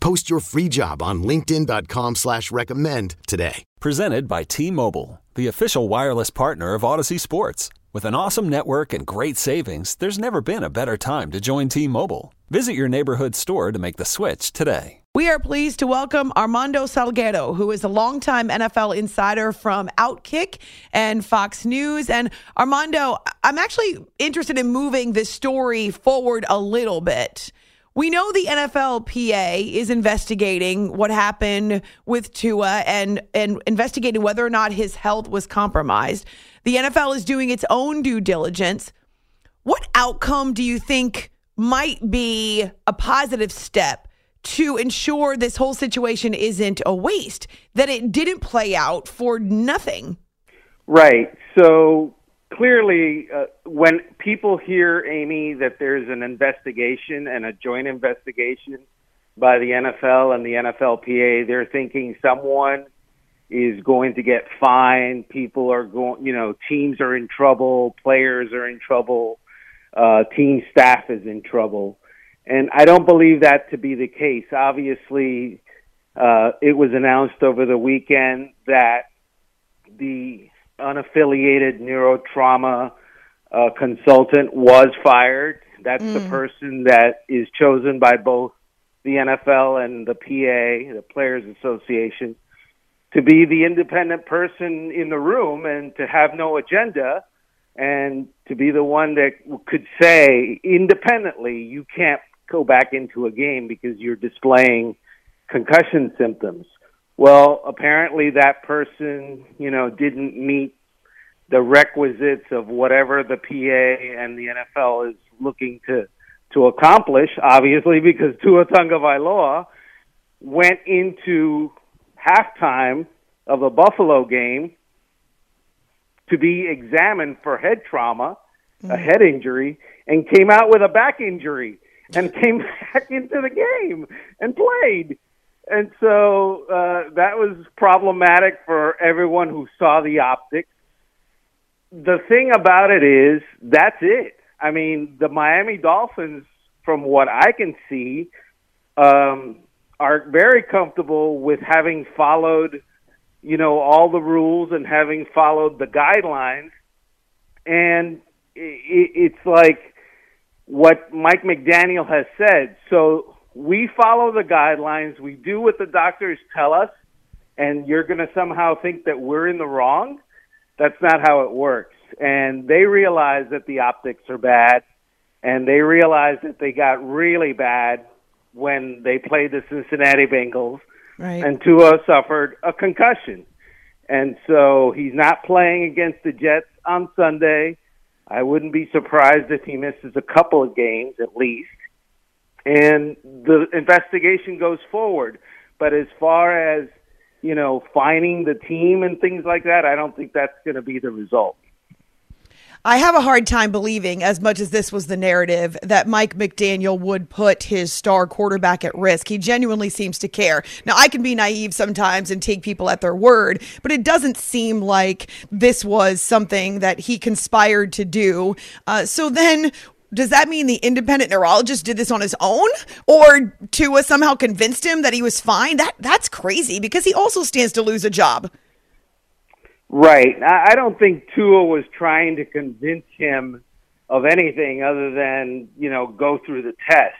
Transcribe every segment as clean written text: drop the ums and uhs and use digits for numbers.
Post your free job on linkedin.com/recommend today. Presented by T-Mobile, the official wireless partner of Odyssey Sports. With an awesome network and great savings, there's never been a better time to join T-Mobile. Visit your neighborhood store to make the switch today. We are pleased to welcome Armando Salguero, who is a longtime NFL insider from Outkick and Fox News. And Armando, I'm actually interested in moving this story forward a little bit. We know the NFLPA is investigating what happened with Tua and investigating whether or not his health was compromised. The NFL is doing its own due diligence. What outcome do you think might be a positive step to ensure this whole situation isn't a waste, that it didn't play out for nothing? Right. So clearly, when people hear, Amy, that there's an investigation and a joint investigation by the NFL and the NFLPA, they're thinking someone is going to get fined, people are going, teams are in trouble, players are in trouble, team staff is in trouble. And I don't believe that to be the case. Obviously, it was announced over the weekend that the unaffiliated neurotrauma consultant was fired. That's the person that is chosen by both the NFL and the PA, the Players Association, to be the independent person in the room and to have no agenda, and to be the one that could say independently, you can't go back into a game because you're displaying concussion symptoms. Well, apparently that person, didn't meet the requisites of whatever the PA and the NFL is looking to accomplish, obviously, because Tua Tungavailoa went into halftime of a Buffalo game to be examined for head trauma, a head injury, and came out with a back injury and came back into the game and played. And so that was problematic for everyone who saw the optics. The thing about it is, that's it. I mean, the Miami Dolphins, from what I can see, are very comfortable with having followed all the rules and having followed the guidelines. And it's like what Mike McDaniel has said. So we follow the guidelines. We do what the doctors tell us, and you're going to somehow think that we're in the wrong? That's not how it works. And they realize that the optics are bad, and they realize that they got really bad when they played the Cincinnati Bengals. Right. And Tua suffered a concussion. And so he's not playing against the Jets on Sunday. I wouldn't be surprised if he misses a couple of games at least. And the investigation goes forward. But as far as, fining the team and things like that, I don't think that's going to be the result. I have a hard time believing, as much as this was the narrative, that Mike McDaniel would put his star quarterback at risk. He genuinely seems to care. Now, I can be naive sometimes and take people at their word, but it doesn't seem like this was something that he conspired to do. So then, does that mean the independent neurologist did this on his own? Or Tua somehow convinced him that he was fine? That's crazy, because he also stands to lose a job. Right. I don't think Tua was trying to convince him of anything other than, go through the test.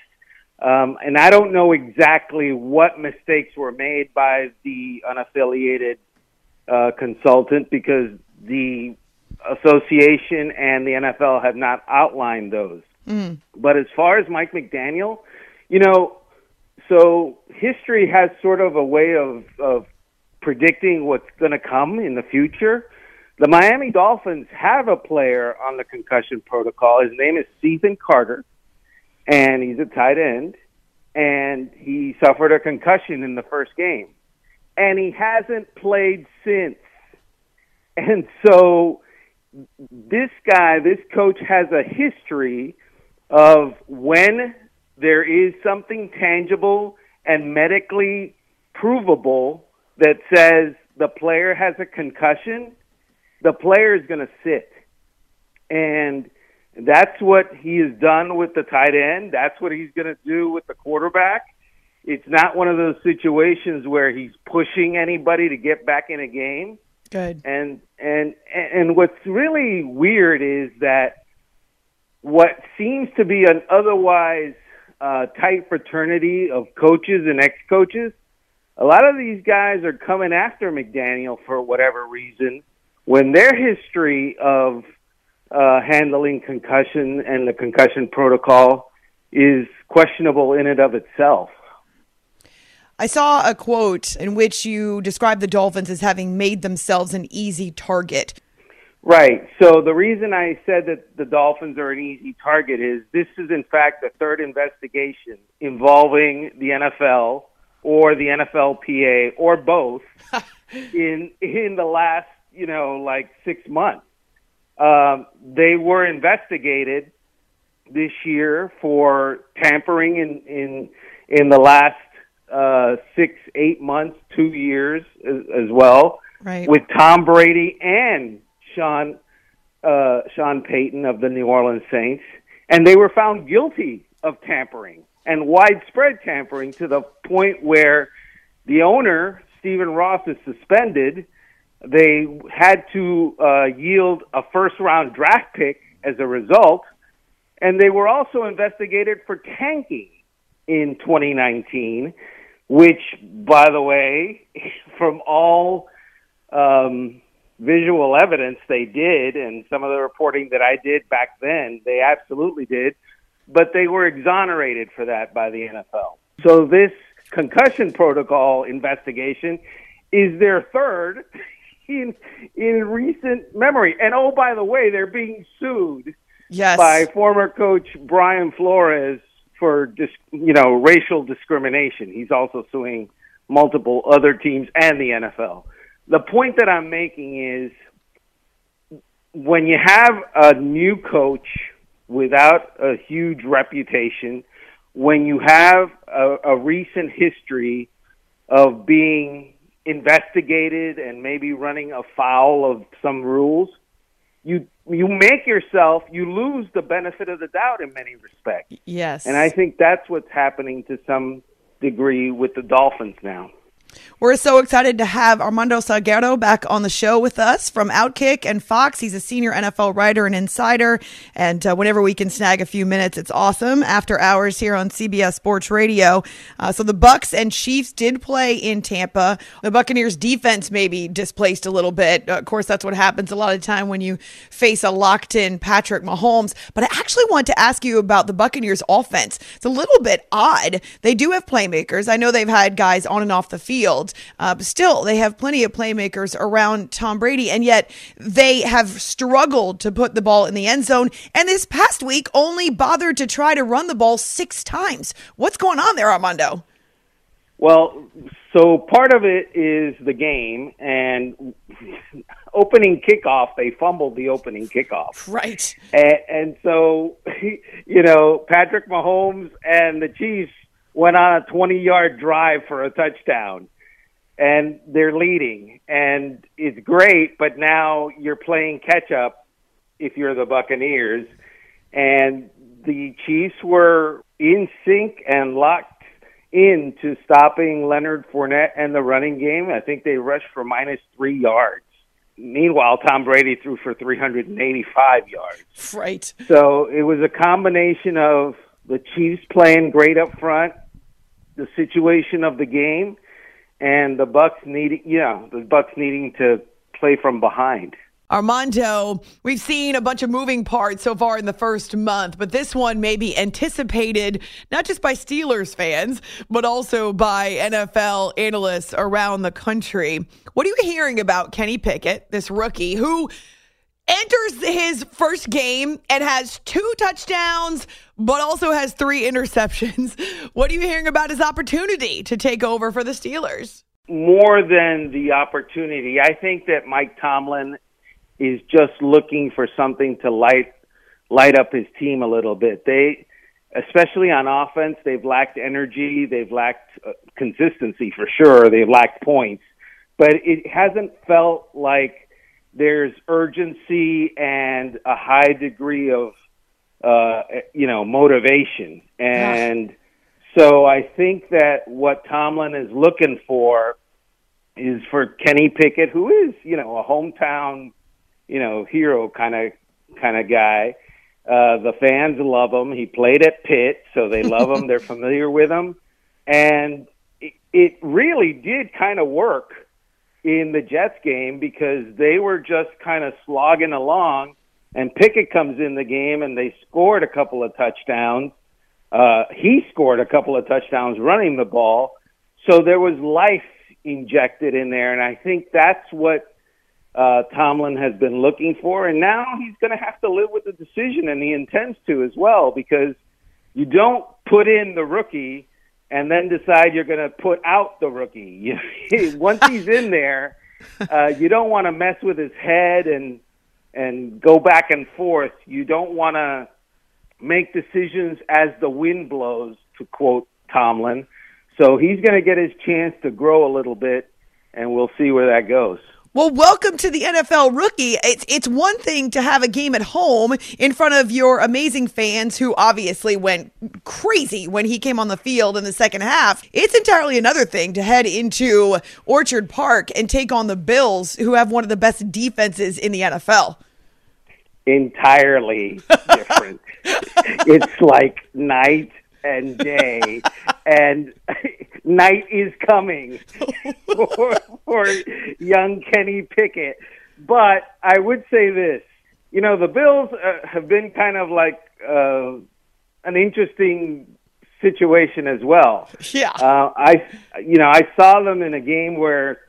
And I don't know exactly what mistakes were made by the unaffiliated consultant, because the association and the NFL have not outlined those. But as far as Mike McDaniel, so history has sort of a way of predicting what's going to come in the future. The Miami Dolphins have a player on the concussion protocol. His name is Stephen Carter, and he's a tight end, and he suffered a concussion in the first game. and he hasn't played since. And so this guy, this coach, has a history of when there is something tangible and medically provable that says the player has a concussion, the player is going to sit. And that's what he has done with the tight end. That's what he's going to do with the quarterback. It's not one of those situations where he's pushing anybody to get back in a game. Good. And what's really weird is that what seems to be an otherwise tight fraternity of coaches and ex-coaches, a lot of these guys are coming after McDaniel for whatever reason when their history of handling concussion and the concussion protocol is questionable in and of itself. I saw a quote in which you described the Dolphins as having made themselves an easy target. Right. So the reason I said that the Dolphins are an easy target is this is, in fact, the third investigation involving the NFL or the NFLPA or both in the last, you know, like 6 months. They were investigated this year for tampering in the last 6, 8 months, 2 years as well, right, with Tom Brady and Sean Payton of the New Orleans Saints, and they were found guilty of tampering and widespread tampering to the point where the owner, Stephen Ross, is suspended. They had to yield a first-round draft pick as a result, and they were also investigated for tanking in 2019, which, by the way, from all visual evidence they did, and some of the reporting that I did back then, they absolutely did, but they were exonerated for that by the NFL. So this concussion protocol investigation is their third in recent memory. And, oh, by the way, they're being sued, yes, by former coach Brian Flores for racial discrimination. He's also suing multiple other teams and the NFL. The point that I'm making is when you have a new coach without a huge reputation, when you have a recent history of being investigated and maybe running afoul of some rules, you make yourself, you lose the benefit of the doubt in many respects. Yes. And I think that's what's happening to some degree with the Dolphins now. We're so excited to have Armando Salguero back on the show with us from Outkick and Fox. He's a senior NFL writer and insider, and whenever we can snag a few minutes, it's awesome. After hours here on CBS Sports Radio. So the Bucs and Chiefs did play in Tampa. The Buccaneers' defense maybe displaced a little bit. Of course, that's what happens a lot of time when you face a locked-in Patrick Mahomes. But I actually want to ask you about the Buccaneers' offense. It's a little bit odd. They do have playmakers. I know they've had guys on and off the field. But still, they have plenty of playmakers around Tom Brady, and yet they have struggled to put the ball in the end zone, and this past week only bothered to try to run the ball 6 times. What's going on there, Armando? Well, so part of it is the game, and opening kickoff, they fumbled the opening kickoff. Right. And so, you know, Patrick Mahomes and the Chiefs went on a 20-yard drive for a touchdown. And they're leading, and it's great, but now you're playing catch-up if you're the Buccaneers. And the Chiefs were in sync and locked in to stopping Leonard Fournette and the running game. I think they rushed for -3 yards. Meanwhile, Tom Brady threw for 385 yards. Right. So it was a combination of the Chiefs playing great up front, the situation of the game, and the Bucs needing to play from behind. Armando, we've seen a bunch of moving parts so far in the first month, but this one may be anticipated not just by Steelers fans, but also by NFL analysts around the country. What are you hearing about Kenny Pickett, this rookie, who enters his first game and has 2 touchdowns, but also has 3 interceptions. What are you hearing about his opportunity to take over for the Steelers? More than the opportunity, I think that Mike Tomlin is just looking for something to light up his team a little bit. They, especially on offense, they've lacked energy, they've lacked consistency for sure, they've lacked points, but it hasn't felt like there's urgency and a high degree of motivation. And gosh. So I think that what Tomlin is looking for is for Kenny Pickett, who is, a hometown, hero kind of guy. The fans love him. He played at Pitt, so they love him. They're familiar with him. And it really did kind of work in the Jets game because they were just kind of slogging along, and Pickett comes in the game and they scored a couple of touchdowns. He scored a couple of touchdowns running the ball. So there was life injected in there. And I think that's what Tomlin has been looking for. And now he's going to have to live with the decision, and he intends to as well, because you don't put in the rookie and then decide you're going to put out the rookie. Once he's in there, you don't want to mess with his head and go back and forth. You don't want to make decisions as the wind blows, to quote Tomlin. So he's going to get his chance to grow a little bit, and we'll see where that goes. Well, welcome to the NFL rookie. It's one thing to have a game at home in front of your amazing fans who obviously went crazy when he came on the field in the second half. It's entirely another thing to head into Orchard Park and take on the Bills, who have one of the best defenses in the NFL. Entirely different. It's like night and day, and night is coming for young Kenny Pickett. But I would say this, the Bills have been kind of like an interesting situation as well. Yeah. I saw them in a game where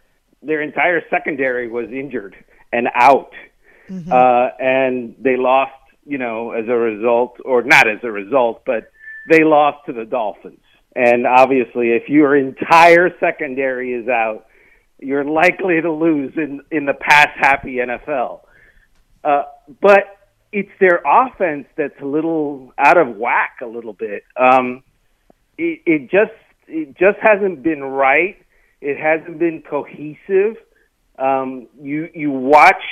their entire secondary was injured and out. Mm-hmm. And they lost, as a result, or not as a result, but they lost to the Dolphins. And obviously, if your entire secondary is out, you're likely to lose in the pass-happy NFL. But it's their offense that's a little out of whack a little bit. It just hasn't been right. It hasn't been cohesive. You watch.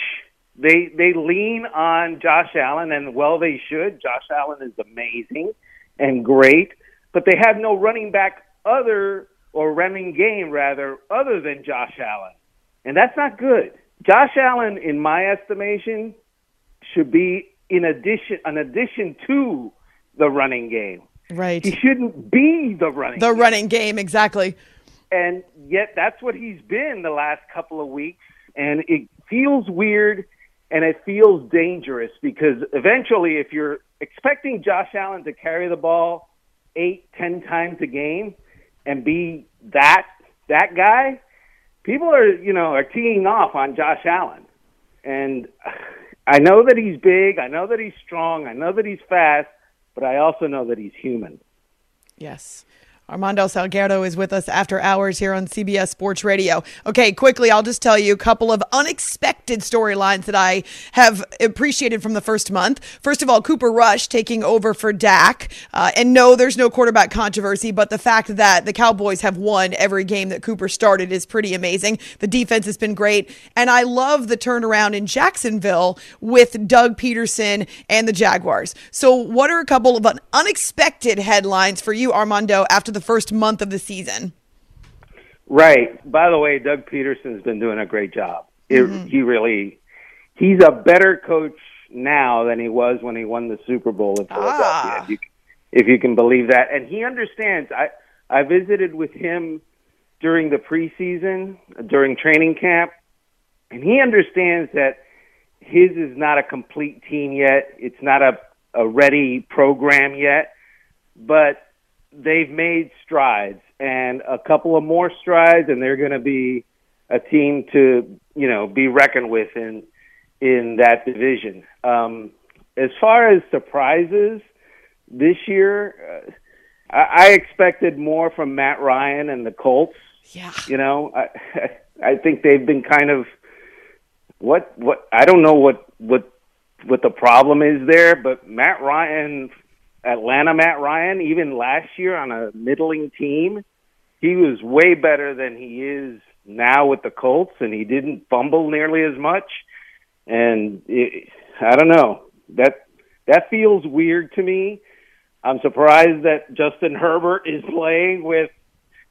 They lean on Josh Allen, and well, they should. Josh Allen is amazing and great, but they have no running game, rather, than Josh Allen. And that's not good. Josh Allen, in my estimation, should be an addition to the running game. Right. He shouldn't be the running game. The running game, exactly. And yet that's what he's been the last couple of weeks, and it feels weird. And it feels dangerous because eventually if you're expecting Josh Allen to carry the ball 8-10 times a game and be that guy, people are teeing off on Josh Allen. And I know that he's big. I know that he's strong. I know that he's fast. But I also know that he's human. Yes. Armando Salguero is with us after hours here on CBS Sports Radio. Okay, quickly, I'll just tell you a couple of unexpected storylines that I have appreciated from the first month. First of all, Cooper Rush taking over for Dak. And no, there's no quarterback controversy, but the fact that the Cowboys have won every game that Cooper started is pretty amazing. The defense has been great. And I love the turnaround in Jacksonville with Doug Peterson and the Jaguars. So what are a couple of unexpected headlines for you, Armando, after the first month of the season? Right. By the way, Doug Peterson's been doing a great job. Mm-hmm. He's a better coach now than he was when he won the Super Bowl in Philadelphia, if you can believe that. And he understands. I visited with him during the preseason, during training camp, and he understands that his is not a complete team yet. It's not a ready program yet, but they've made strides, and a couple of more strides, and they're going to be a team to, be reckoned with in that division. As far as surprises this year, I expected more from Matt Ryan and the Colts. Yeah. You know, I think they've been kind of I don't know what the problem is there, but Matt Ryan, Atlanta Matt Ryan, even last year on a middling team, he was way better than he is now with the Colts, and he didn't fumble nearly as much. And I don't know. That feels weird to me. I'm surprised that Justin Herbert is playing with,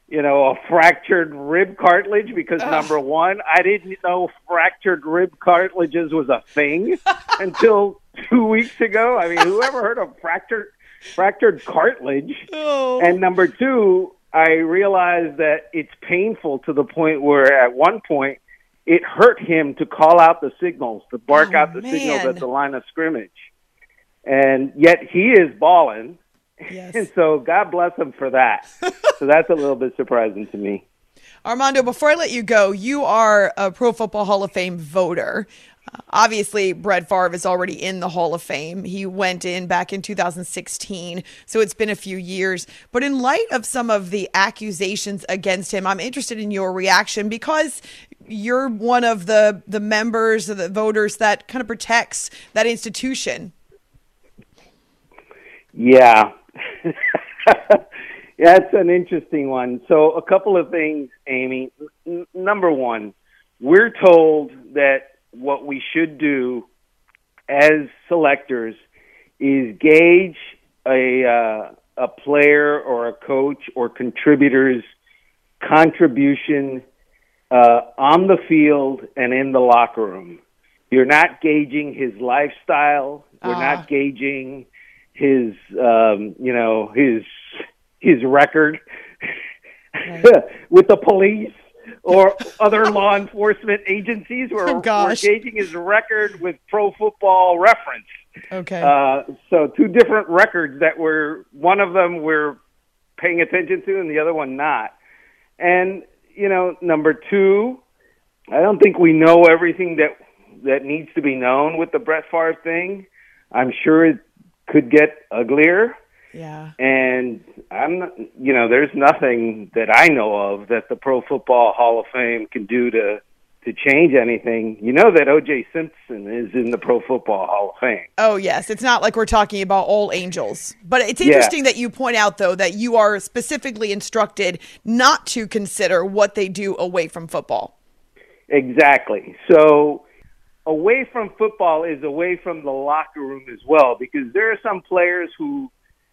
you know, a fractured rib cartilage because, number one, I didn't know fractured rib cartilages was a thing until 2 weeks ago. I mean, whoever heard of fractured cartilage? Oh. And number two, I realized that it's painful to the point where at one point it hurt him to call out the signals, to bark out the signals at the line of scrimmage. And yet he is balling. Yes. And so God bless him for that. So that's a little bit surprising to me. Armando, before I let you go, you are a Pro Football Hall of Fame voter. Obviously, Brett Favre is already in the Hall of Fame. He went in back in 2016, so it's been a few years. But in light of some of the accusations against him, I'm interested in your reaction because you're one of the members of the voters that kind of protects that institution. Yeah. That's an interesting one. So a couple of things, Amy. Number one, we're told that what we should do as selectors is gauge a player or a coach or contributor's contribution on the field and in the locker room. You're not gauging his lifestyle. You're not gauging his, you know, his record with the police or other law enforcement agencies were gauging his record with Pro Football Reference. Okay. So two different records that one of them we're paying attention to and the other one not. And, you know, number two, I don't think we know everything that needs to be known with the Brett Favre thing. I'm sure it could get uglier. Yeah. And I'm not, you know, there's nothing that I know of that the Pro Football Hall of Fame can do to change anything. You know that O.J. Simpson is in the Pro Football Hall of Fame. Oh, yes. It's not like we're talking about all angels. But it's interesting that you point out, though, that you are specifically instructed not to consider what they do away from football. Exactly. So away from football is away from the locker room as well, because there are some players who,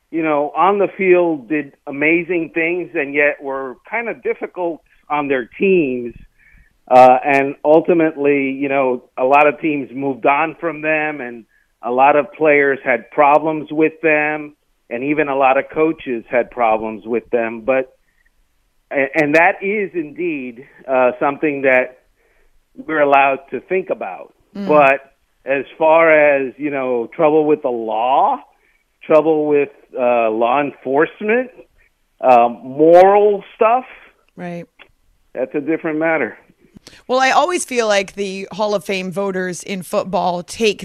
you know, on the field did amazing things and yet were kind of difficult on their teams. And ultimately, you know, a lot of teams moved on from them and a lot of players had problems with them and even a lot of coaches had problems with them. But, and that is indeed something that we're allowed to think about. Mm. But as far as, you know, trouble with the law, trouble with law enforcement, moral stuff. Right. That's a different matter. Well, I always feel like the Hall of Fame voters in football take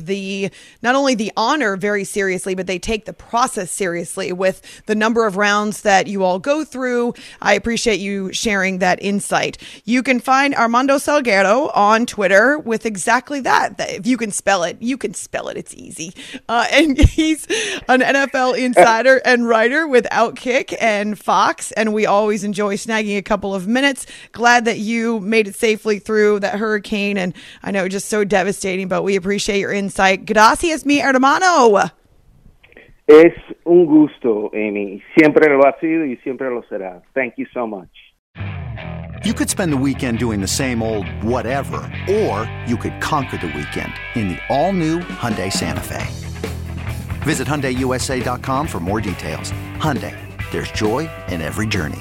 not only the honor very seriously, but they take the process seriously with the number of rounds that you all go through. I appreciate you sharing that insight. You can find Armando Salguero on Twitter with exactly that. If you can spell it, you can spell it. It's easy. And he's an NFL insider and writer with Outkick and Fox. And we always enjoy snagging a couple of minutes. Glad that you made it safely through that hurricane, and I know just so devastating, but we appreciate your insight. Gracias, mi hermano. Es un gusto, Amy. Siempre lo ha sido y siempre lo será. Thank you so much. You could spend the weekend doing the same old whatever, or you could conquer the weekend in the all-new Hyundai Santa Fe. Visit HyundaiUSA.com for more details. Hyundai, there's joy in every journey.